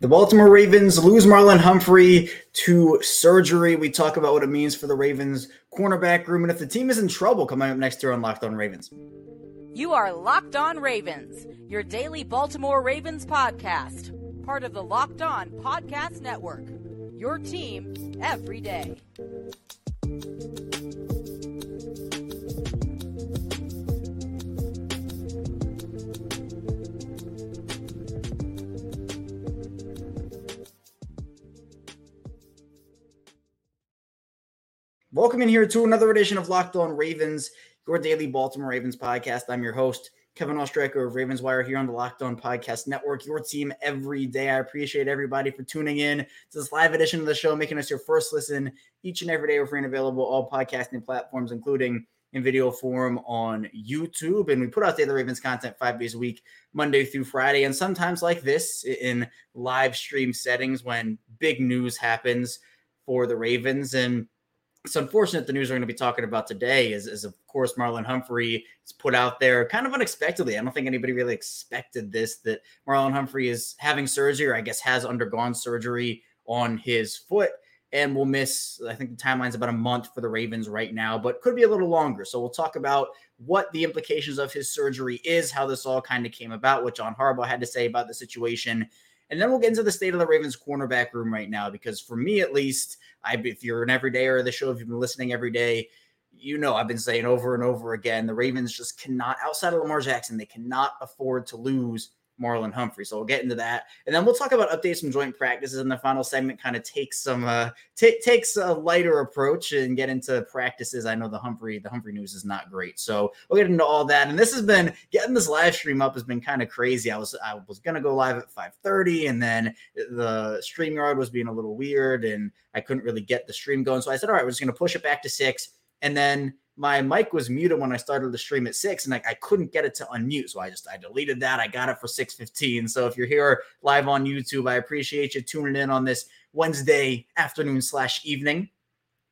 The Baltimore Ravens lose Marlon Humphrey to surgery. We talk about what it means for the Ravens cornerback room and if the team is in trouble coming up next year on Locked On Ravens. You are Locked On Ravens, your daily Baltimore Ravens podcast, part of the Locked On Podcast Network, your team every day. Welcome in here to another edition of Locked On Ravens, your daily Baltimore Ravens podcast. I'm your host, Kevin Ostriker of Ravens Wire here on the Locked On Podcast Network, your team every day. I appreciate everybody for tuning in to this live edition of the show, making us your first listen each and every day. We're free and available all podcasting platforms, including in video form on YouTube. And we put out Daily Ravens content 5 days a week, Monday through Friday. And sometimes like this in live stream settings when big news happens for the Ravens. And it's unfortunate the news we're going to be talking about today is of course, Marlon Humphrey is put out there kind of unexpectedly. I don't think anybody really expected this, that Marlon Humphrey is having surgery, or I guess has undergone surgery on his foot, and will miss, I think the timeline's about a month for the Ravens right now, but could be a little longer. So we'll talk about what the implications of his surgery is, how this all kind of came about, what John Harbaugh had to say about the situation. And then we'll get into the state of the Ravens cornerback room right now, because for me, at least, if you're an everydayer of the show, if you've been listening every day, you know, I've been saying over and over again, the Ravens just cannot, outside of Lamar Jackson, they cannot afford to lose Marlon Humphrey. So we'll get into that. And then we'll talk about updates from joint practices. And the final segment kind of takes some, takes a lighter approach and get into practices. I know the Humphrey news is not great. So we'll get into all that. And this has been, getting this live stream up has been kind of crazy. I was going to go live at 5:30 and then the StreamYard was being a little weird and I couldn't really get the stream going. So I said, all right, we're just going to push it back to 6. And then my mic was muted when I started the stream at 6, and I couldn't get it to unmute. So I deleted that. I got it for 6:15. So if you're here live on YouTube, I appreciate you tuning in on this Wednesday afternoon/evening.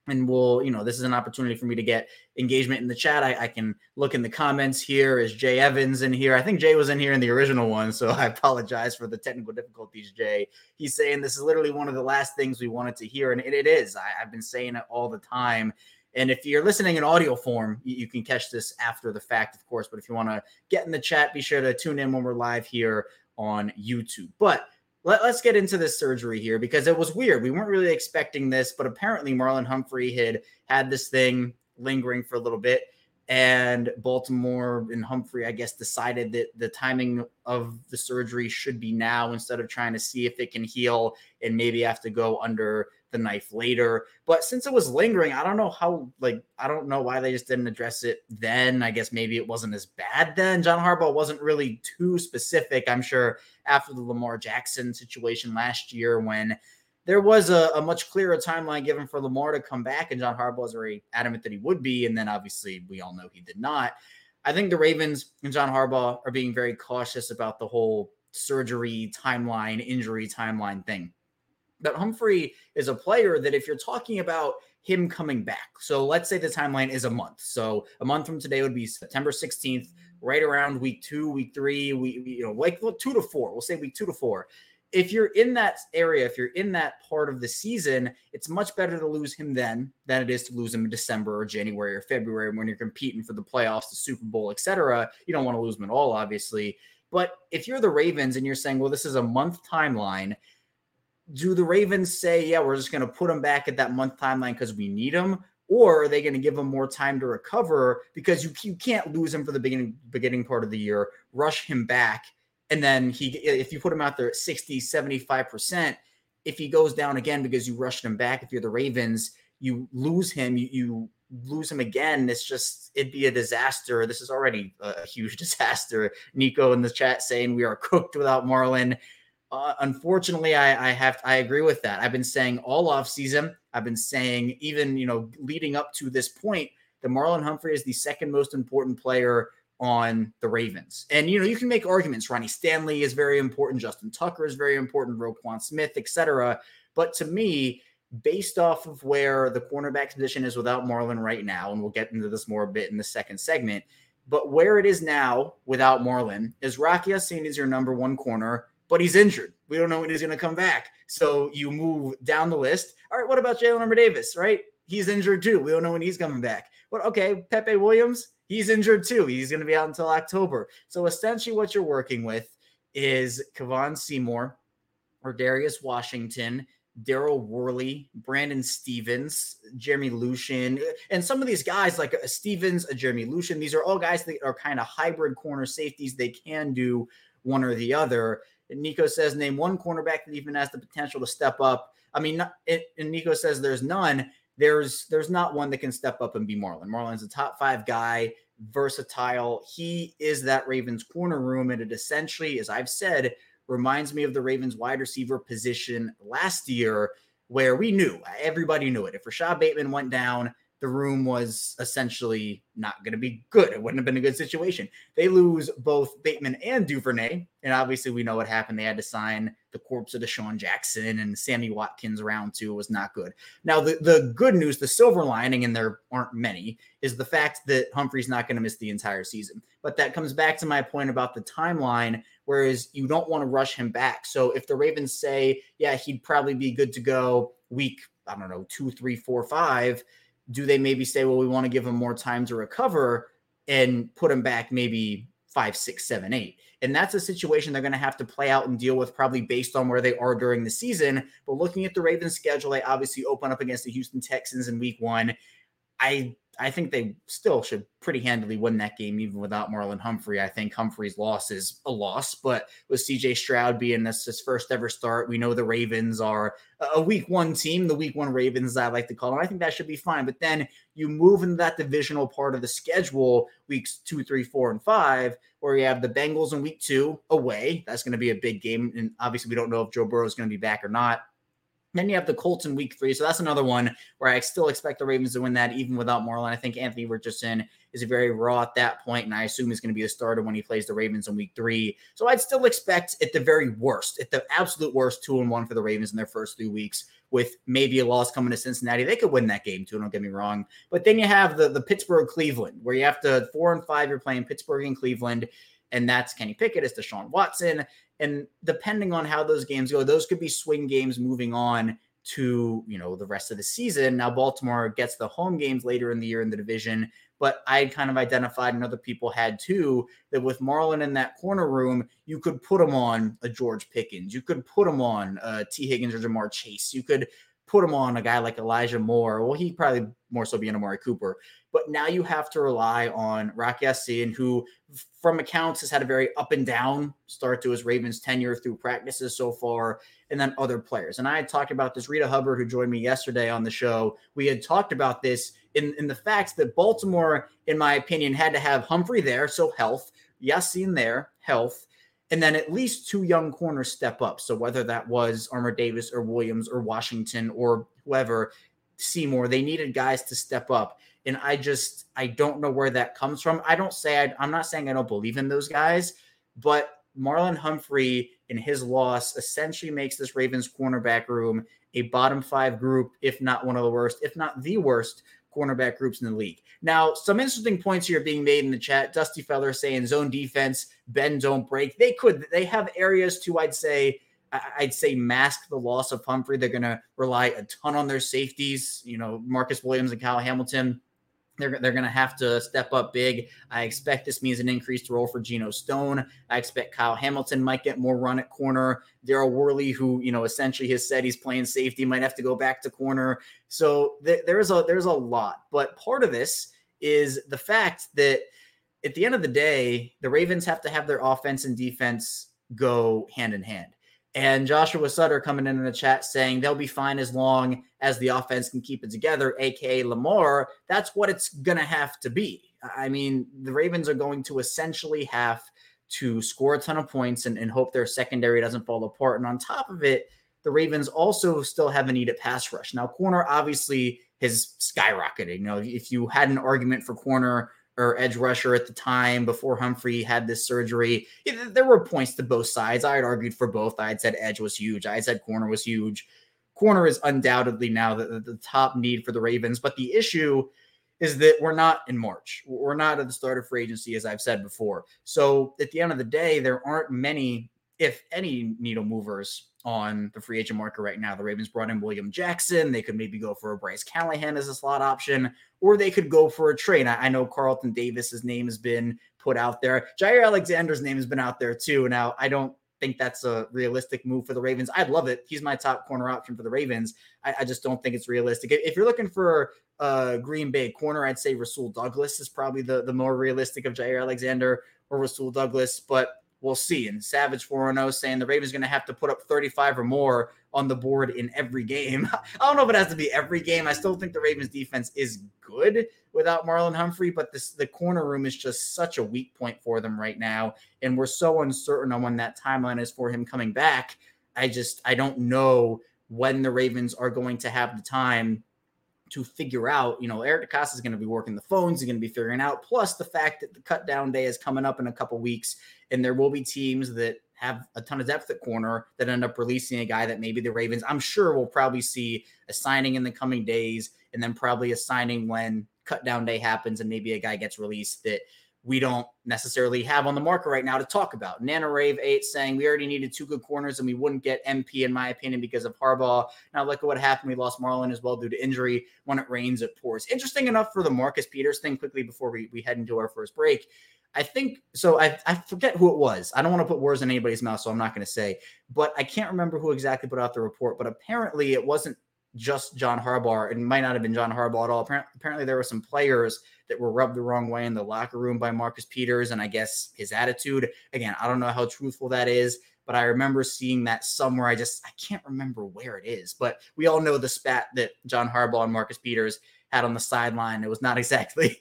And we'll, you know, this is an opportunity for me to get engagement in the chat. I can look in the comments here. Is Jay Evans in here? I think Jay was in here in the original one. So I apologize for the technical difficulties, Jay. He's saying this is literally one of the last things we wanted to hear. And it is. I've been saying it all the time. And if you're listening in audio form, you can catch this after the fact, of course. But if you want to get in the chat, be sure to tune in when we're live here on YouTube. But let's get into this surgery here, because it was weird. We weren't really expecting this, but apparently Marlon Humphrey had this thing lingering for a little bit. And Baltimore and Humphrey, I guess, decided that the timing of the surgery should be now instead of trying to see if it can heal and maybe have to go under the knife later. But since it was lingering, I don't know why they just didn't address it then. I guess maybe it wasn't as bad then. John Harbaugh wasn't really too specific, I'm sure, after the Lamar Jackson situation last year when there was a much clearer timeline given for Lamar to come back, and John Harbaugh was very adamant that he would be, and then obviously we all know he did not. I think the Ravens and John Harbaugh are being very cautious about the whole surgery timeline, injury timeline thing. But Humphrey is a player that if you're talking about him coming back, so let's say the timeline is a month. So a month from today would be September 16th, right around week 2, week 3, like 2 to 4. We'll say week 2 to 4. If you're in that area, if you're in that part of the season, it's much better to lose him then than it is to lose him in December or January or February when you're competing for the playoffs, the Super Bowl, et cetera. You don't want to lose him at all, obviously. But if you're the Ravens and you're saying, well, this is a month timeline, do the Ravens say, yeah, we're just going to put him back at that month timeline because we need him? Or are they going to give him more time to recover because you can't lose him for the beginning part of the year, rush him back? And then if you put him out there at 60, 75%, if he goes down again because you rushed him back, if you're the Ravens, you lose him, you lose him again. It's just, it'd be a disaster. This is already a huge disaster. Nico in the chat saying we are cooked without Marlon. Unfortunately, I agree with that. I've been saying all offseason, I've been saying even, leading up to this point, that Marlon Humphrey is the second most important player on the Ravens. And, you can make arguments. Ronnie Stanley is very important. Justin Tucker is very important. Roquan Smith, et cetera. But to me, based off of where the cornerback position is without Marlon right now, and we'll get into this more a bit in the second segment, but where it is now without Marlon is Rock Ya-Sin is your number one corner, but he's injured. We don't know when he's going to come back. So you move down the list. All right, what about Jalen Armour Davis, right? He's injured too. We don't know when he's coming back. Well, okay, Pepe Williams, he's injured too. He's going to be out until October. So essentially what you're working with is Kevon Seymour, or Darius Washington, Daryl Worley, Brandon Stevens, Jeremy Lucien, and some of these guys like a Stevens, a Jeremy Lucien, these are all guys that are kind of hybrid corner safeties. They can do one or the other. And Nico says, name one cornerback that even has the potential to step up. I mean, and Nico says there's none. There's not one that can step up and be Marlon. Marlon's a top five guy, versatile. He is that Ravens corner room, and it essentially, as I've said, reminds me of the Ravens wide receiver position last year where we knew, everybody knew it. If Rashad Bateman went down, the room was essentially not going to be good. It wouldn't have been a good situation. They lose both Bateman and Duvernay, and obviously we know what happened. They had to sign the corpse of Deshaun Jackson, and Sammy Watkins round two was not good. Now, the good news, the silver lining, and there aren't many, is the fact that Humphrey's not going to miss the entire season. But that comes back to my point about the timeline, whereas you don't want to rush him back. So if the Ravens say, yeah, he'd probably be good to go week, I don't know, 2, 3, 4, 5, do they maybe say, well, we want to give him more time to recover and put him back maybe 5, 6, 7, 8. And that's a situation they're going to have to play out and deal with probably based on where they are during the season. But looking at the Ravens schedule, they obviously open up against the Houston Texans in week 1. I think they still should pretty handily win that game, even without Marlon Humphrey. I think Humphrey's loss is a loss, but with CJ Stroud being his first ever start, we know the Ravens are a week 1 team, the week 1 Ravens, I like to call them. I think that should be fine. But then you move into that divisional part of the schedule, weeks 2, 3, 4, and 5, where you have the Bengals in week 2 away. That's going to be a big game. And obviously we don't know if Joe Burrow is going to be back or not. Then you have the Colts in week 3. So that's another one where I still expect the Ravens to win that even without Marlon. I think Anthony Richardson is very raw at that point, and I assume he's going to be a starter when he plays the Ravens in week 3. So I'd still expect at the very worst, at the absolute worst, 2-1 for the Ravens in their first 3 weeks, with maybe a loss coming to Cincinnati. They could win that game too, don't get me wrong. But then you have the Pittsburgh-Cleveland, where you have to 4 and 5, you're playing Pittsburgh and Cleveland, and that's Kenny Pickett, it's Deshaun Watson. And depending on how those games go, those could be swing games moving on to, you know, the rest of the season. Now, Baltimore gets the home games later in the year in the division, but I kind of identified, and other people had too, that with Marlon in that corner room, you could put him on a George Pickens. You could put him on T. Higgins or Jamar Chase. You could put him on a guy like Elijah Moore. Well, he'd probably more so be an Amari Cooper. But now you have to rely on Rock Ya-Sin, who from accounts has had a very up and down start to his Ravens tenure through practices so far, and then other players. And I had talked about this. Rita Hubbard, who joined me yesterday on the show, we had talked about this in the fact that Baltimore, in my opinion, had to have Humphrey there, so health, Ya-Sin there, health, and then at least 2 young corners step up. So whether that was Armour Davis or Williams or Washington or whoever, Seymour, they needed guys to step up. And I don't know where that comes from. I'm not saying I don't believe in those guys, but Marlon Humphrey and his loss essentially makes this Ravens cornerback room a bottom 5 group, if not one of the worst, if not the worst cornerback groups in the league. Now, some interesting points here being made in the chat. Dusty Feller saying zone defense, bend, don't break. They have areas to, I'd say mask the loss of Humphrey. They're going to rely a ton on their safeties, you know, Marcus Williams and Kyle Hamilton. They're going to have to step up big. I expect this means an increased role for Geno Stone. I expect Kyle Hamilton might get more run at corner. Daryl Worley, who, you know, essentially has said he's playing safety, might have to go back to corner. So there's a lot. But part of this is the fact that at the end of the day, the Ravens have to have their offense and defense go hand in hand. And Joshua Sutter coming in the chat saying they'll be fine as long as the offense can keep it together, a.k.a. Lamar. That's what it's going to have to be. I mean, the Ravens are going to essentially have to score a ton of points and hope their secondary doesn't fall apart. And on top of it, the Ravens also still have a need at pass rush. Now, corner obviously has skyrocketed. You know, if you had an argument for corner or edge rusher at the time before Humphrey had this surgery, there were points to both sides. I had argued for both. I had said edge was huge. I had said corner was huge. Corner is undoubtedly now the top need for the Ravens. But the issue is that we're not in March. We're not at the start of free agency, as I've said before. So at the end of the day, there aren't many if any, needle movers on the free agent market right now. The Ravens brought in William Jackson. They could maybe go for a Bryce Callahan as a slot option, or they could go for a trade. I know Carlton Davis's name has been put out there. Jair Alexander's name has been out there too. Now, I don't think that's a realistic move for the Ravens. I'd love it. He's my top corner option for the Ravens. I just don't think it's realistic. If you're looking for a Green Bay corner, I'd say Rasul Douglas is probably the more realistic of Jair Alexander or Rasul Douglas, but we'll see. And Savage 4-0 saying the Ravens going to have to put up 35 or more on the board in every game. I don't know if it has to be every game. I still think the Ravens defense is good without Marlon Humphrey, but the corner room is just such a weak point for them right now. And we're so uncertain on when that timeline is for him coming back. I don't know when the Ravens are going to have the time to figure out. Eric DeCosta is going to be working the phones. He's going to be figuring out. Plus the fact that the cut down day is coming up in a couple weeks, and there will be teams that have a ton of depth at corner that end up releasing a guy that maybe the Ravens, I'm sure, will probably see a signing in the coming days, and then probably a signing when cut down day happens and maybe a guy gets released that we don't necessarily have on the market right now to talk about. Nana Rave 8 saying we already needed two good corners and we wouldn't get MP, in my opinion, because of Harbaugh. Now look at what happened. We lost Marlon as well due to injury. When it rains, it pours. Interesting enough for the Marcus Peters thing, quickly before we head into our first break. I think so. I forget who it was. I don't want to put words in anybody's mouth, so I'm not going to say, but I can't remember who exactly put out the report, but apparently it wasn't just John Harbaugh. It might not have been John Harbaugh at all. Apparently there were some players that were rubbed the wrong way in the locker room by Marcus Peters, and I guess his attitude. Again, I don't know how truthful that is, but I remember seeing that somewhere. I can't remember where it is, but we all know the spat that John Harbaugh and Marcus Peters had on the sideline. It was not exactly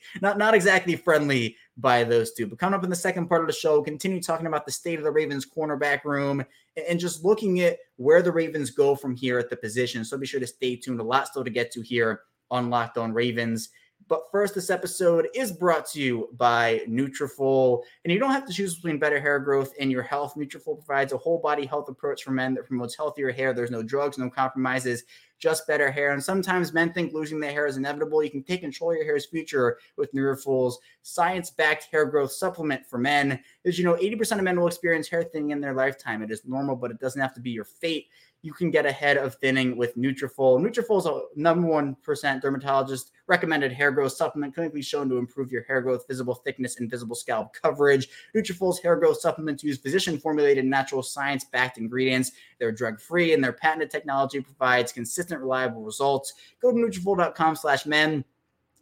friendly by those two. But coming up in the second part of the show, continue talking about the state of the Ravens cornerback room and just looking at where the Ravens go from here at the position. So be sure to stay tuned. A lot still to get to here on Locked On Ravens. But first, this episode is brought to you by Nutrafol. And you don't have to choose between better hair growth and your health. Nutrafol provides a whole body health approach for men that promotes healthier hair. There's no drugs, no compromises, just better hair. And sometimes men think losing their hair is inevitable. You can take control of your hair's future with Nutrafol's science-backed hair growth supplement for men. As you know, 80% of men will experience hair thinning in their lifetime. It is normal, but it doesn't have to be your fate. You can get ahead of thinning with Nutrafol. Nutrafol is a number 1% dermatologist recommended hair growth supplement, clinically shown to improve your hair growth, visible thickness, and visible scalp coverage. Nutrafol's hair growth supplements use physician-formulated, natural, science-backed ingredients. They're drug-free, and their patented technology provides consistent, reliable results. Go to Nutrafol.com/men.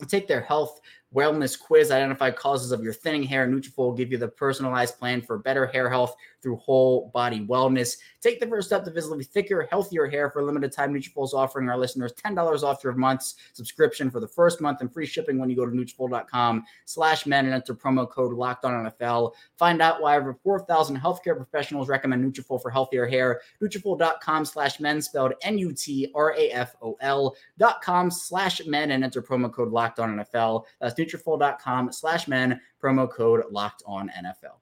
Take their health wellness quiz, identify causes of your thinning hair. Nutrafol will give you the personalized plan for better hair health through whole body wellness. Take the first step to visibly thicker, healthier hair. For a limited time, Nutrafol is offering our listeners $10 off your month's subscription for the first month and free shipping when you go to Nutrafol.com/men and enter promo code LOCKEDONNFL. Find out why over 4,000 healthcare professionals recommend Nutrafol for healthier hair. Nutrafol.com/men, spelled NUTRAFOL.com/men, and enter promo code LOCKEDONNFL. That's Nutrafol.com/men, promo code LOCKEDONNFL.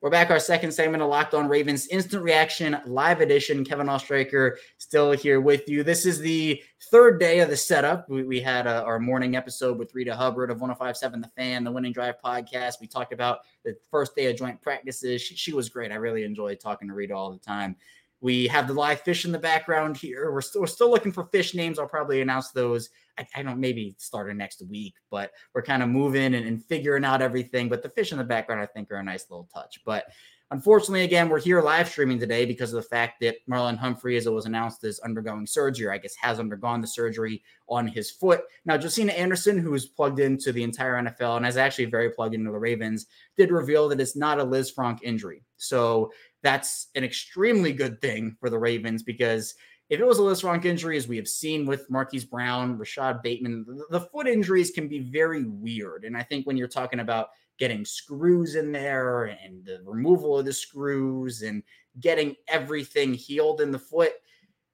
We're back, our second segment of Locked On Ravens, Instant Reaction, Live Edition. Kevin Ostriker still here with you. This is the third day of the setup. We had our morning episode with Rita Hubbard of 105.7 The Fan, the Winning Drive podcast. We talked about the first day of joint practices. She was great. I really enjoyed talking to Rita all the time. We have the live fish in the background here. We're still looking for fish names. I'll probably announce those. I don't, maybe starting next week, but we're kind of moving and figuring out everything. But the fish in the background, I think, are a nice little touch. But unfortunately, again, we're here live streaming today because of the fact that Marlon Humphrey, as it was announced, is undergoing surgery, or I guess has undergone the surgery on his foot. Now, Josina Anderson, who is plugged into the entire NFL and is actually very plugged into the Ravens, did reveal that it's not a Liz Frank injury. So that's an extremely good thing for the Ravens, because if it was a Liz Frank injury, as we have seen with Marquise Brown, Rashad Bateman, the foot injuries can be very weird. And I think when you're talking about getting screws in there and the removal of the screws and getting everything healed in the foot,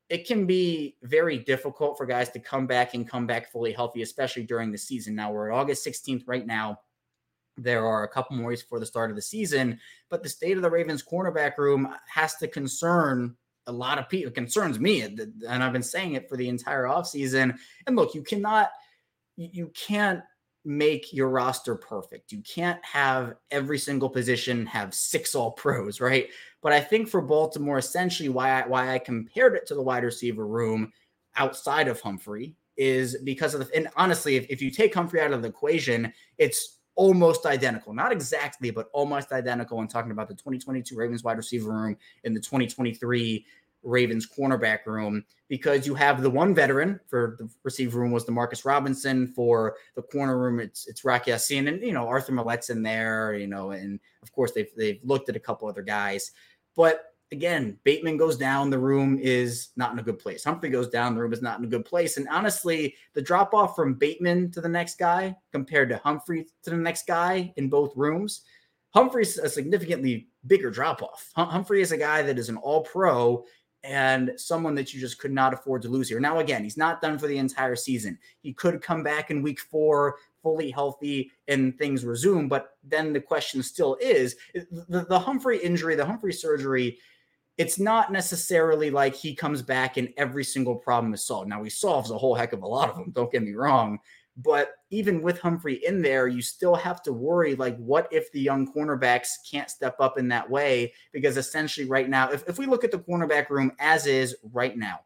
it can be very difficult for guys to come back fully healthy, especially during the season. Now, we're at August 16th right now. There are a couple more weeks before the start of the season, but the state of the Ravens cornerback room has to concern a lot of people. It concerns me, and I've been saying it for the entire offseason. And look, you can't make your roster perfect. You can't have every single position have 6 all pros, right? But I think for Baltimore, essentially why I compared it to the wide receiver room outside of Humphrey is because of the, and honestly, if you take Humphrey out of the equation, it's almost identical, not exactly, but almost identical. I'm talking about the 2022 Ravens wide receiver room and the 2023 Ravens cornerback room, because you have the one veteran for the receiver room was the Marcus Robinson. For the corner room, it's Rock Ya-Sin, and, you know, Arthur Millett's in there, you know, and of course they've looked at a couple other guys, but again, Bateman goes down, the room is not in a good place. Humphrey goes down, the room is not in a good place. And honestly, the drop off from Bateman to the next guy compared to Humphrey to the next guy in both rooms, Humphrey's a significantly bigger drop off. Humphrey is a guy that is an all pro and someone that you just could not afford to lose here. Now, again, he's not done for the entire season. He could come back in week 4, fully healthy, and things resume. But then the question still is the Humphrey injury, the Humphrey surgery. It's not necessarily like he comes back and every single problem is solved. Now, he solves a whole heck of a lot of them, don't get me wrong. But even with Humphrey in there, you still have to worry, like, what if the young cornerbacks can't step up in that way? Because essentially right now, if we look at the cornerback room as is right now,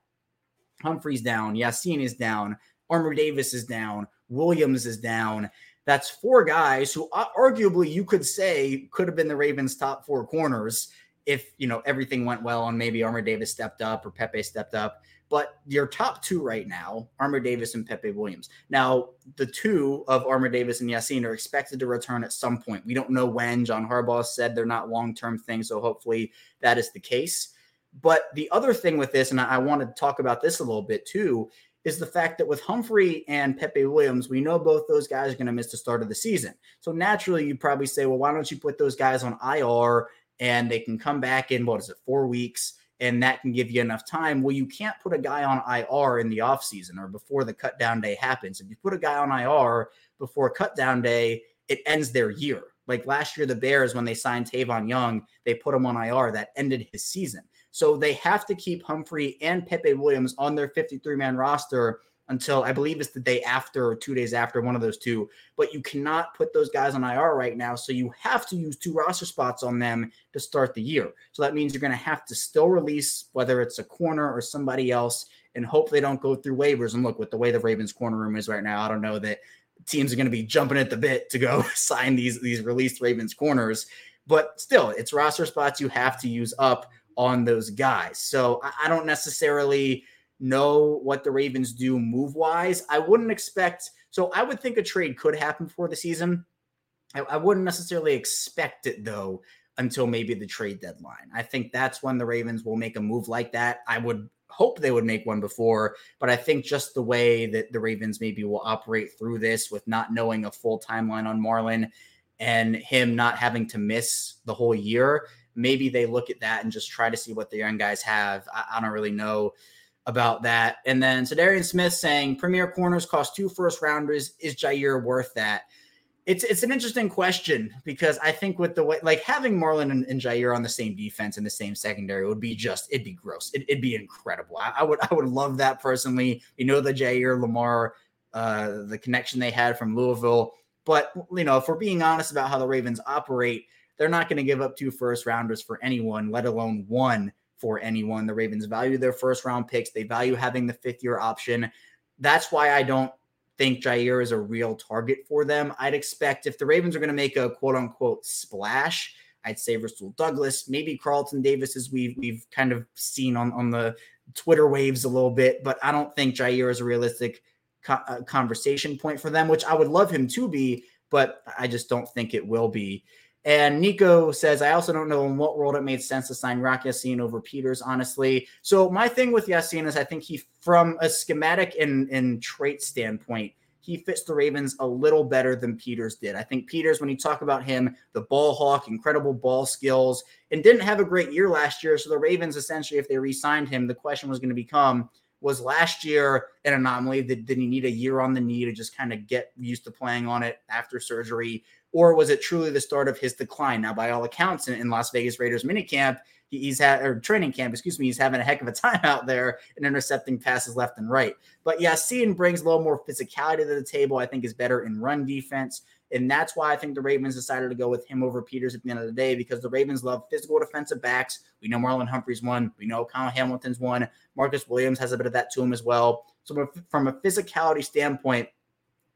Humphrey's down, Ya-Sin is down, Armour Davis is down, Williams is down. That's 4 guys who arguably you could say could have been the Ravens' top 4 corners if, you know, everything went well and maybe Armour Davis stepped up or Pepe stepped up. But your top 2 right now, Armour Davis and Pepe Williams. Now, the 2 of Armour Davis and Ya-Sin are expected to return at some point. We don't know when. John Harbaugh said they're not long-term things, so hopefully that is the case. But the other thing with this, and I want to talk about this a little bit too, is the fact that with Humphrey and Pepe Williams, we know both those guys are going to miss the start of the season. So naturally, you probably say, well, why don't you put those guys on IR and they can come back in, 4 weeks, and that can give you enough time. Well, you can't put a guy on IR in the offseason or before the cutdown day happens. If you put a guy on IR before cutdown day, it ends their year. Like last year, the Bears, when they signed Tavon Young, they put him on IR. That ended his season. So they have to keep Humphrey and Pepe Williams on their 53-man roster until I believe it's the day after or 2 days after, one of those two. But you cannot put those guys on IR right now, so you have to use 2 roster spots on them to start the year. So that means you're going to have to still release, whether it's a corner or somebody else, and hope they don't go through waivers. And look, with the way the Ravens corner room is right now, I don't know that teams are going to be jumping at the bit to go sign these released Ravens corners. But still, it's roster spots you have to use up on those guys. So I don't necessarily know what the Ravens do move-wise. I wouldn't expect – so I would think a trade could happen before the season. I wouldn't necessarily expect it, though, until maybe the trade deadline. I think that's when the Ravens will make a move like that. I would hope they would make one before, but I think just the way that the Ravens maybe will operate through this with not knowing a full timeline on Marlon and him not having to miss the whole year, maybe they look at that and just try to see what the young guys have. I don't really know about that. And then Sedarius Smith saying premier corners cost 2 first rounders. Is Jair worth that? It's an interesting question, because I think with the way, like, having Marlon and Jair on the same defense in the same secondary would be just, it'd be gross. It'd be incredible. I would love that personally. You know, the Jair Lamar, the connection they had from Louisville, but you know, if we're being honest about how the Ravens operate, they're not going to give up 2 first rounders for anyone, let alone 1 for anyone. The Ravens value their first round picks. They value having the 5th-year option. That's why I don't think Jair is a real target for them. I'd expect if the Ravens are going to make a quote unquote splash, I'd say Rasul Douglas, maybe Carlton Davis, as we've kind of seen on the Twitter waves a little bit, but I don't think Jair is a realistic conversation point for them, which I would love him to be, but I just don't think it will be. And Nico says, I also don't know in what world it made sense to sign Rock Ya-Sin over Peters, honestly. So my thing with Ya-Sin is I think he, from a schematic and trait standpoint, he fits the Ravens a little better than Peters did. I think Peters, when you talk about him, the ball hawk, incredible ball skills, and didn't have a great year last year. So the Ravens, essentially, if they re-signed him, the question was going to become, was last year an anomaly? Did he need a year on the knee to just kind of get used to playing on it after surgery? Or was it truly the start of his decline? Now, by all accounts in Las Vegas Raiders minicamp, he's having a heck of a time out there and intercepting passes left and right. But Yasin brings a little more physicality to the table, I think is better in run defense. And that's why I think the Ravens decided to go with him over Peters at the end of the day, because the Ravens love physical defensive backs. We know Marlon Humphrey's one. We know Kyle Hamilton's one. Marcus Williams has a bit of that to him as well. So from a physicality standpoint,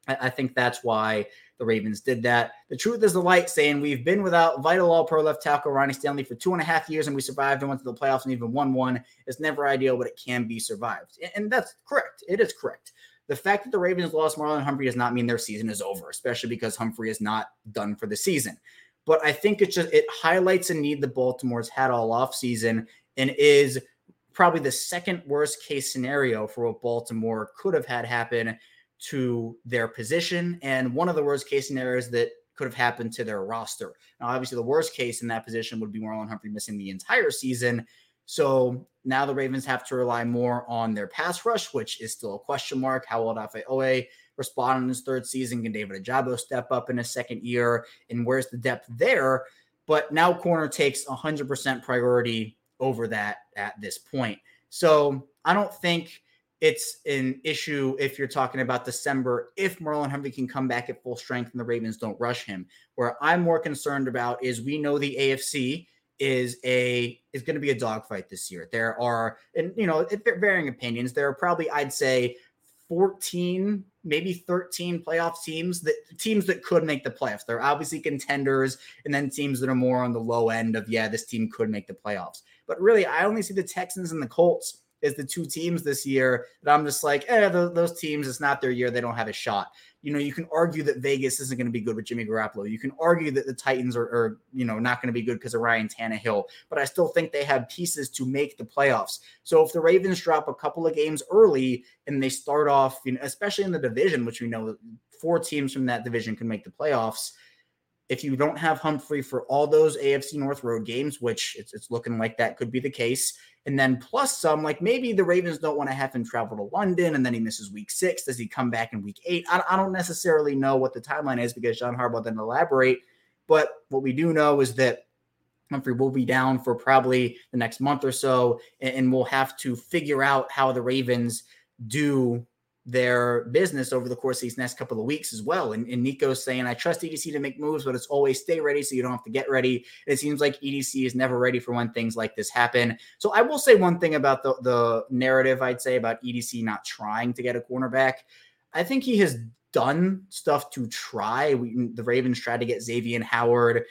I think that's why the Ravens did that. The truth is the light, saying we've been without vital all-pro left tackle Ronnie Stanley for 2.5 years, and we survived and went to the playoffs and even won one. It's never ideal, but it can be survived. And that's correct. It is correct. The fact that the Ravens lost Marlon Humphrey does not mean their season is over, especially because Humphrey is not done for the season. But I think it's just, it highlights a need the Baltimore's had all offseason and is probably the second worst case scenario for what Baltimore could have had happen to their position, and one of the worst case scenarios that could have happened to their roster. Now, obviously, the worst case in that position would be Marlon Humphrey missing the entire season. So now the Ravens have to rely more on their pass rush, which is still a question mark. How will Odafe Oweh respond in his third season? Can David Ajabo step up in his second year? And where's the depth there? But now corner takes 100% priority over that at this point. So I don't think it's an issue if you're talking about December, if Marlon Humphrey can come back at full strength and the Ravens don't rush him. Where I'm more concerned about is we know the AFC is going to be a dogfight this year. There are, and you know, varying opinions. There are probably, I'd say, 14, maybe 13 playoff teams that could make the playoffs. They're obviously contenders, and then teams that are more on the low end of, yeah, this team could make the playoffs. But really, I only see the Texans and the Colts as the two teams this year that I'm just like, those teams, it's not their year. They don't have a shot. You know, you can argue that Vegas isn't going to be good with Jimmy Garoppolo. You can argue that the Titans are not going to be good because of Ryan Tannehill, but I still think they have pieces to make the playoffs. So if the Ravens drop a couple of games early and they start off, you know, especially in the division, which we know 4 teams from that division can make the playoffs. If you don't have Humphrey for all those AFC North road games, which it's looking like that could be the case, and then plus some, like maybe the Ravens don't want to have him travel to London and then he misses week 6. Does he come back in week 8? I don't necessarily know what the timeline is because John Harbaugh didn't elaborate. But what we do know is that Humphrey will be down for probably the next month or so, and we'll have to figure out how the Ravens do their business over the course of these next couple of weeks as well. And Nico's saying, I trust EDC to make moves, but it's always stay ready so you don't have to get ready. And it seems like EDC is never ready for when things like this happen. So I will say one thing about the narrative, I'd say, about EDC not trying to get a cornerback. I think he has done stuff to try. The Ravens tried to get Xavier Howard,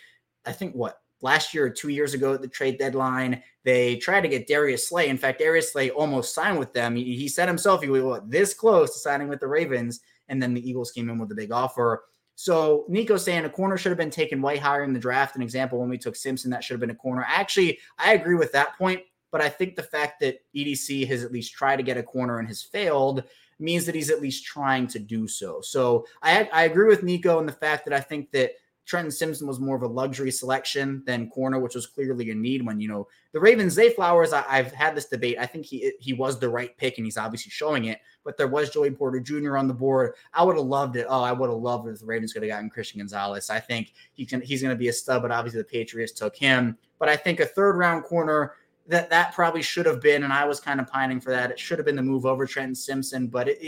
I think, last year or 2 years ago at the trade deadline. They tried to get Darius Slay. In fact, Darius Slay almost signed with them. He said himself he was this close to signing with the Ravens, and then the Eagles came in with a big offer. So Nico saying a corner should have been taken way higher in the draft. An example, when we took Simpson, that should have been a corner. Actually, I agree with that point, but I think the fact that EDC has at least tried to get a corner and has failed means that he's at least trying to do so. So I agree with Nico in the fact that I think that Trenton Simpson was more of a luxury selection than corner, which was clearly a need when, you know, the Ravens, Zay Flowers, I've had this debate. I think he was the right pick, and he's obviously showing it, but there was Joey Porter Jr. on the board. I would have loved it. I would have loved it if the Ravens could have gotten Christian Gonzalez. I think he's going to be a stud, but obviously the Patriots took him. But I think a third-round corner, that probably should have been, and I was kind of pining for that. It should have been the move over Trenton Simpson, but it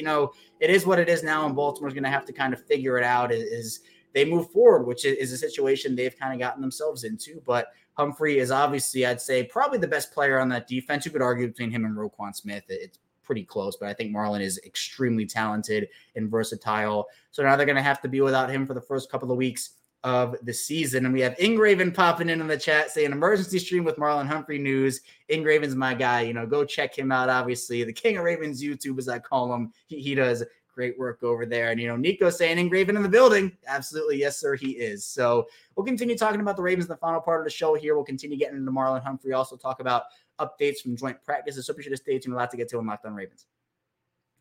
is what it is now, and Baltimore's going to have to kind of figure it out is they move forward, which is a situation they've kind of gotten themselves into. But Humphrey is obviously, I'd say, probably the best player on that defense. You could argue between him and Roquan Smith. It's pretty close, but I think Marlon is extremely talented and versatile. So now they're going to have to be without him for the first couple of weeks of the season. And we have Ingraven popping in on the chat saying emergency stream with Marlon Humphrey news. Ingraven's my guy. You know, go check him out, obviously. The King of Ravens YouTube, as I call him. He does great work over there. And, you know, Nico saying Ingraven in the building. Absolutely. Yes, sir. He is. So we'll continue talking about the Ravens in the final part of the show here. We'll continue getting into Marlon Humphrey. Also talk about updates from joint practices. So be sure to stay tuned. A lot to get to on Locked On Ravens.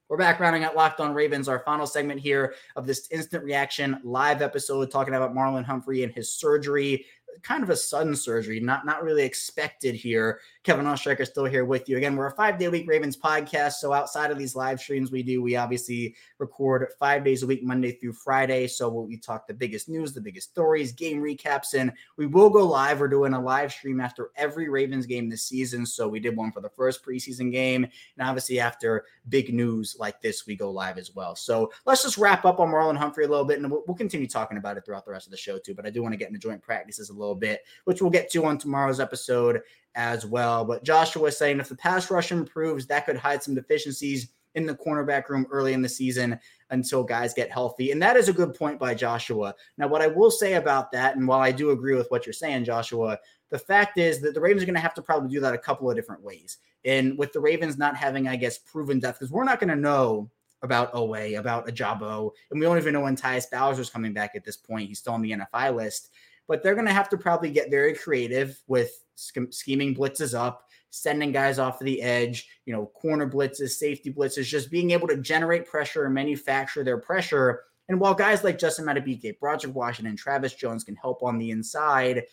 We're back rounding out Locked On Ravens, our final segment here of this instant reaction live episode, talking about Marlon Humphrey and his surgery, kind of a sudden surgery, not really expected here. Kevin Ostriker still here with you. Again, we're a 5-day-a-week Ravens podcast, so outside of these live streams we do, we obviously record 5 days a week, Monday through Friday, so we talk the biggest news, the biggest stories, game recaps, and we will go live. We're doing a live stream after every Ravens game this season, so we did one for the first preseason game, and obviously after big news like this, we go live as well. So let's just wrap up on Marlon Humphrey a little bit, and we'll continue talking about it throughout the rest of the show too, but I do want to get into joint practices a little bit, which we'll get to on tomorrow's episode as well. But Joshua is saying if the pass rush improves, that could hide some deficiencies in the cornerback room early in the season until guys get healthy. And that is a good point by Joshua. Now, what I will say about that, and while I do agree with what you're saying, Joshua, the fact is that the Ravens are going to have to probably do that a couple of different ways. And with the Ravens not having, I guess, proven depth, because we're not going to know about Oweh, about Ajabo, and we don't even know when Tyus Bowser's coming back at this point. He's still on the NFI list. But they're going to have to probably get very creative with scheming blitzes up, sending guys off the edge, you know, corner blitzes, safety blitzes, just being able to generate pressure and manufacture their pressure. And while guys like Justin Madubuike, Broderick Washington, Travis Jones can help on the inside,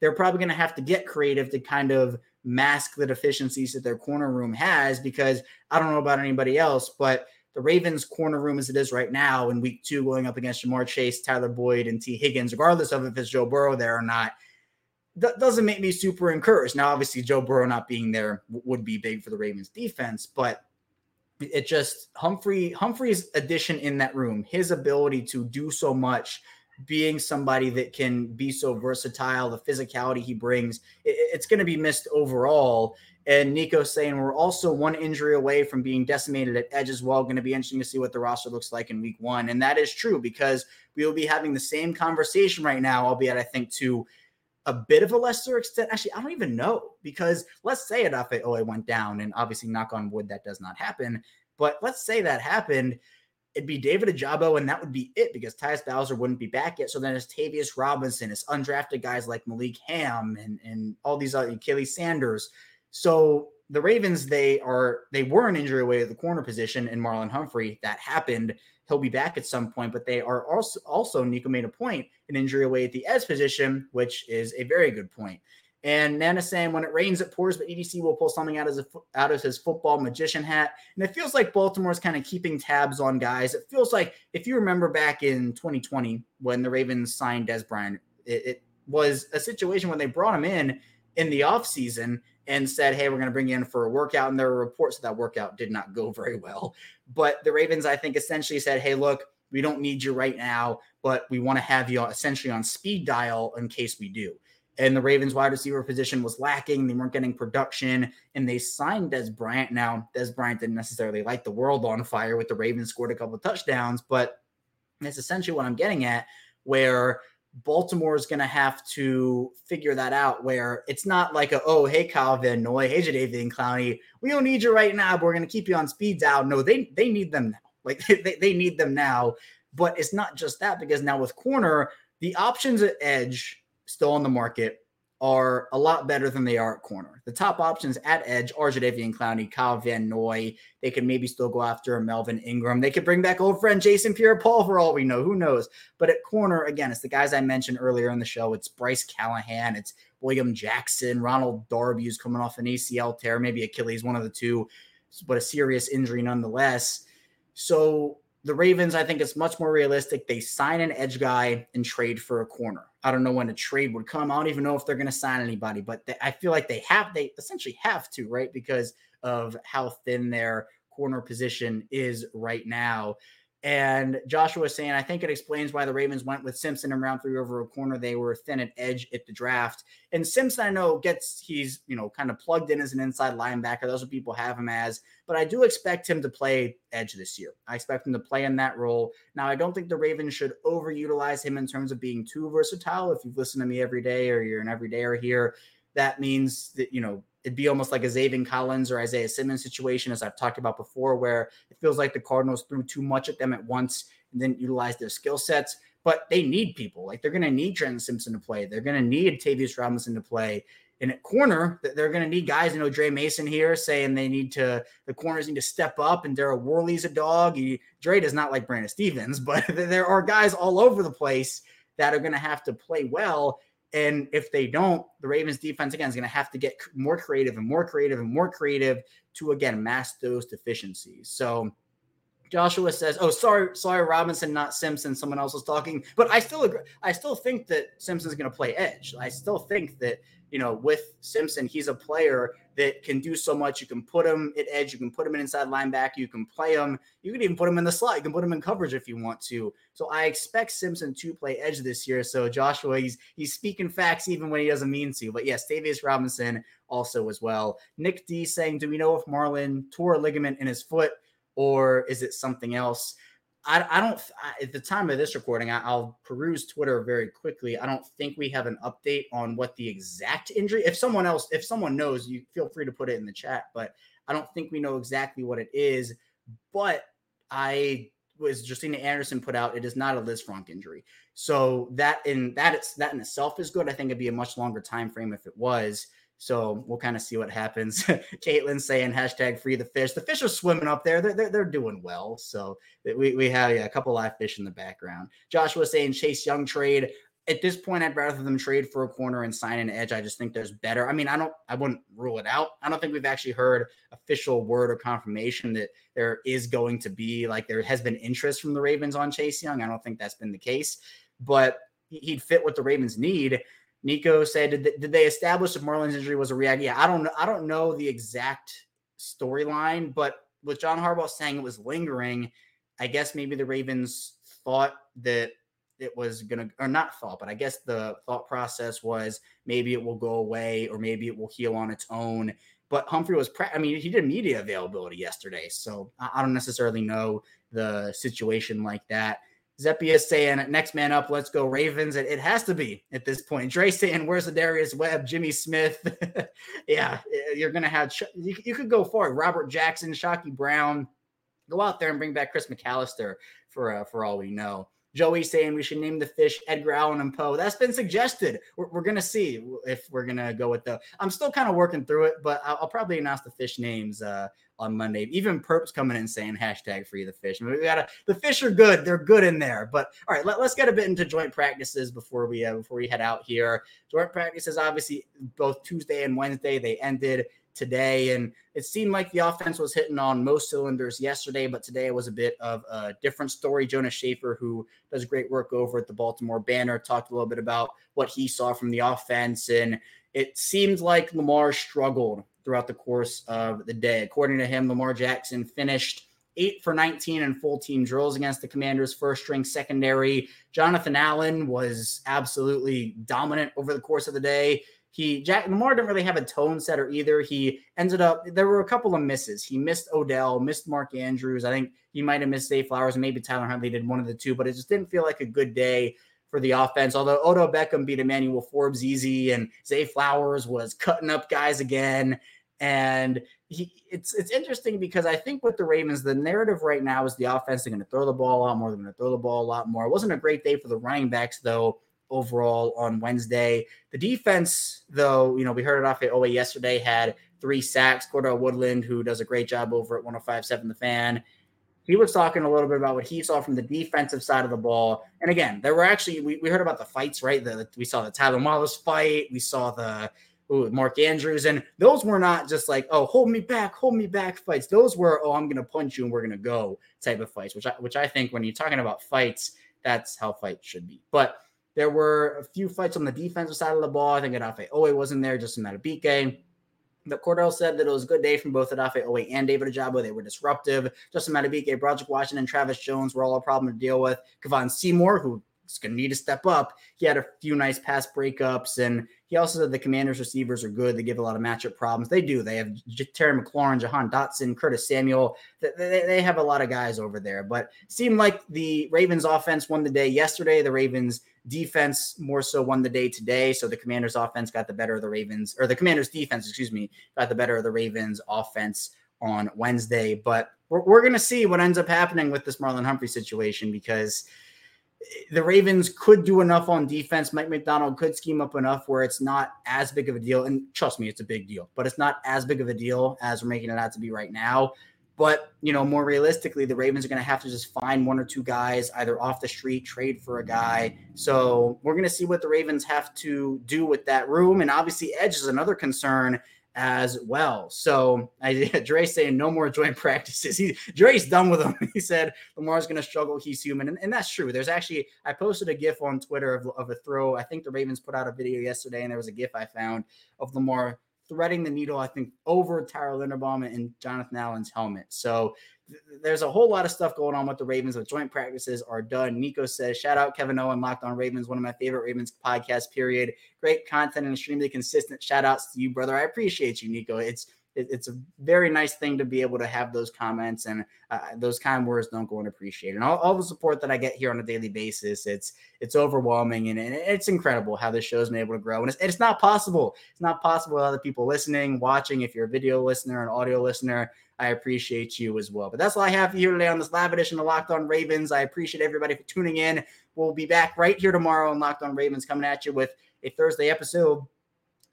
they're probably going to have to get creative to kind of mask the deficiencies that their corner room has, because I don't know about anybody else, but the Ravens' corner room as it is right now in week two, going up against Jamar Chase, Tyler Boyd, and T. Higgins, regardless of if it's Joe Burrow there or not, that doesn't make me super encouraged. Now, obviously, Joe Burrow not being there would be big for the Ravens' defense, but it just Humphrey's addition in that room, his ability to do so much, being somebody that can be so versatile, the physicality he brings, it's going to be missed overall. And Nico's saying we're also one injury away from being decimated at edge as well. Going to be interesting to see what the roster looks like in week one. And that is true, because we will be having the same conversation right now, albeit I think to a bit of a lesser extent. Actually, I don't even know, because let's say Odafe Oweh went down, and obviously knock on wood, that does not happen. But let's say that happened. It'd be David Ajabo, and that would be it, because Tyus Bowser wouldn't be back yet. So then it's Tavius Robinson, it's undrafted guys like Malik Ham and all these other, Kelly Sanders. So the Ravens, they were an injury away at the corner position in Marlon Humphrey. That happened. He'll be back at some point, but they are also Nico made a point, an injury away at the edge position, which is a very good point. And Nana's saying, when it rains, it pours, but EDC will pull something out of his football magician hat. And it feels like Baltimore's kind of keeping tabs on guys. It feels like, if you remember back in 2020, when the Ravens signed Dez Bryant, it was a situation when they brought him in the offseason and said, hey, we're going to bring you in for a workout. And there were reports that workout did not go very well. But the Ravens, I think, essentially said, hey, look, we don't need you right now, but we want to have you essentially on speed dial in case we do. And the Ravens wide receiver position was lacking. They weren't getting production, and they signed Dez Bryant. Now, Dez Bryant didn't necessarily light the world on fire with the Ravens, scored a couple of touchdowns, but that's essentially what I'm getting at, where Baltimore is going to have to figure that out, where it's not like, hey, Kyle Van Noy, hey, Jadeveon Clowney, we don't need you right now, but we're going to keep you on speed dial. No, they need them now. Like, they need them now. But it's not just that, because now with corner, the options at edge still on the market are a lot better than they are at corner. The top options at edge are Jadeveon Clowney, Kyle Van Noy. They could maybe still go after Melvin Ingram. They could bring back old friend Jason Pierre-Paul for all we know. Who knows? But at corner, again, it's the guys I mentioned earlier in the show. It's Bryce Callahan. It's William Jackson. Ronald Darby, who's coming off an ACL tear, maybe Achilles, one of the two, but a serious injury nonetheless. So the Ravens, I think it's much more realistic. They sign an edge guy and trade for a corner. I don't know when a trade would come. I don't even know if they're going to sign anybody, but I feel like they essentially have to, right? Because of how thin their corner position is right now. And Joshua is saying, I think it explains why the Ravens went with Simpson in round 3 over a corner. They were thin at edge at the draft. And Simpson, I know, he's kind of plugged in as an inside linebacker. Those are what people have him as. But I do expect him to play edge this year. I expect him to play in that role. Now, I don't think the Ravens should overutilize him in terms of being too versatile. If you've listened to me every day, or you're an everydayer here, that means that, it'd be almost like a Zaven Collins or Isaiah Simmons situation, as I've talked about before, where it feels like the Cardinals threw too much at them at once and didn't utilize their skill sets. But they need people. Like, they're going to need Trenton Simpson to play. They're going to need Tavius Robinson to play. And at corner, they're going to need guys. Dre Mason here saying the corners need to step up, and Darryl Worley's a dog. Dre does not like Brandon Stevens, but there are guys all over the place that are going to have to play well. And if they don't, the Ravens defense, again, is going to have to get more creative and more creative and more creative to, again, mask those deficiencies. So Joshua says, oh, sorry, Robinson, not Simpson. Someone else was talking. But I still agree. I still think that Simpson's going to play edge. I still think that, you know, with Simpson, he's a player that can do so much. You can put him at edge. You can put him in inside linebacker. You can play him. You can even put him in the slot. You can put him in coverage if you want to. So I expect Simpson to play edge this year. So Joshua, he's speaking facts even when he doesn't mean to. But yes, Davius Robinson also as well. Nick D saying, do we know if Marlon tore a ligament in his foot or is it something else? I don't, at the time of this recording, I'll peruse Twitter very quickly. I don't think we have an update on what the exact injury, if someone knows, you feel free to put it in the chat, but I don't think we know exactly what it is. But Justina Anderson put out, it is not a Liz Frank injury. So that in itself is good. I think it'd be a much longer time frame if it was. So we'll kind of see what happens. Caitlin's saying #FreeTheFish. The fish are swimming up there. They're doing well. So we have a couple live fish in the background. Joshua saying Chase Young trade. At this point, I'd rather them trade for a corner and sign an edge. I just think there's better. I mean, I wouldn't rule it out. I don't think we've actually heard official word or confirmation that there is going to be, like, there has been interest from the Ravens on Chase Young. I don't think that's been the case, but he'd fit what the Ravens need. Nico said, did they establish if Marlon's injury was a reaction? Yeah, I don't know the exact storyline, but with John Harbaugh saying it was lingering, I guess maybe the Ravens thought that it was going to – or not thought, but I guess the thought process was maybe it will go away or maybe it will heal on its own. But Humphrey was he did media availability yesterday, so I don't necessarily know the situation like that. Zeppia saying, next man up, let's go Ravens. It has to be at this point. Dre saying, where's the Darius Webb, Jimmy Smith? Yeah, you're going to have – you could go for it. Robert Jackson, Shockey Brown. Go out there and bring back Chris McAllister for all we know. Joey saying we should name the fish Edgar Allan and Poe. That's been suggested. We're going to see if we're going to go with the – I'm still kind of working through it, but I'll probably announce the fish names on Monday. Even Perp's coming in saying #FreeTheFish. I mean, the fish are good. They're good in there. But all right, let's get a bit into joint practices before we head out here. Joint practices, obviously, both Tuesday and Wednesday, they ended today, and it seemed like the offense was hitting on most cylinders yesterday, but today was a bit of a different story. Jonas Schaefer, who does great work over at the Baltimore Banner, talked a little bit about what he saw from the offense, and it seemed like Lamar struggled throughout the course of the day. According to him, Lamar Jackson finished 8 for 19 in full team drills against the Commanders' first string secondary. Jonathan Allen was absolutely dominant over the course of the day. Lamar didn't really have a tone setter either. He ended up, there were a couple of misses. He missed Odell, missed Mark Andrews. I think he might have missed Zay Flowers. Maybe Tyler Huntley did one of the two, but it just didn't feel like a good day for the offense. Although Odo Beckham beat Emmanuel Forbes easy, and Zay Flowers was cutting up guys again. And it's interesting because I think with the Ravens, the narrative right now is the offense, they're going to throw the ball a lot more. They're going to throw the ball a lot more. It wasn't a great day for the running backs, though, overall on Wednesday. The defense, though, you know, we heard Odafe Oweh yesterday, had 3 sacks. Cordell Woodland, who does a great job over at 105.7 The Fan, he was talking a little bit about what he saw from the defensive side of the ball. And again, there were actually, we heard about the fights, right? We saw the Tyler Wallace fight. We saw Mark Andrews. And those were not just like, oh, hold me back fights. Those were, oh, I'm going to punch you and we're going to go type of fights, which I think when you're talking about fights, that's how fights should be. But there were a few fights on the defensive side of the ball. I think Odafe Oweh wasn't there, just in that BK. But Cordell said that it was a good day from both Odafe Oweh and David Ajabo. They were disruptive. Justin Madubuike, Broderick Washington, and Travis Jones were all a problem to deal with. Kevon Seymour, who is going to need to step up, he had a few nice pass breakups. And he also said the Commanders' receivers are good. They give a lot of matchup problems. They do. They have Terry McLaurin, Jahan Dotson, Curtis Samuel. They have a lot of guys over there. But it seemed like the Ravens' offense won the day yesterday. The Ravens' defense more so won the day today. So the Commanders' offense got the better of the Ravens, or the Commanders' defense, got the better of the Ravens' offense on Wednesday. But we're going to see what ends up happening with this Marlon Humphrey situation, because the Ravens could do enough on defense. Mike McDonald could scheme up enough where it's not as big of a deal. And trust me, it's a big deal, but it's not as big of a deal as we're making it out to be right now. But, you know, more realistically, the Ravens are going to have to just find one or two guys either off the street, trade for a guy. So we're going to see what the Ravens have to do with that room. And obviously edge is another concern as well. So Dre's saying no more joint practices. Dre's done with them. He said Lamar's going to struggle. He's human. And that's true. There's actually, I posted a GIF on Twitter of a throw. I think the Ravens put out a video yesterday, and there was a GIF I found of Lamar threading the needle, I think, over Tyler Linderbaum and Jonathan Allen's helmet. So there's a whole lot of stuff going on with the Ravens. The joint practices are done. Nico says, shout out Kevin Owen, Locked On Ravens, one of my favorite Ravens podcast, period. Great content and extremely consistent. Shout outs to you, brother. I appreciate you, Nico. It's a very nice thing to be able to have those comments, and those kind words don't go unappreciated. And all the support that I get here on a daily basis, it's overwhelming, and it's incredible how this show's been able to grow. And it's not possible. It's not possible with other people listening, watching. If you're a video listener, an audio listener, I appreciate you as well. But that's all I have for you today on this live edition of Locked On Ravens. I appreciate everybody for tuning in. We'll be back right here tomorrow on Locked On Ravens, coming at you with a Thursday episode.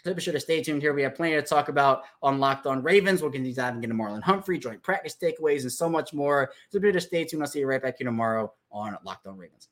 So be sure to stay tuned here. We have plenty to talk about on Locked On Ravens. We'll continue diving into Marlon Humphrey, joint practice takeaways, and so much more. So be sure to stay tuned. I'll see you right back here tomorrow on Locked On Ravens.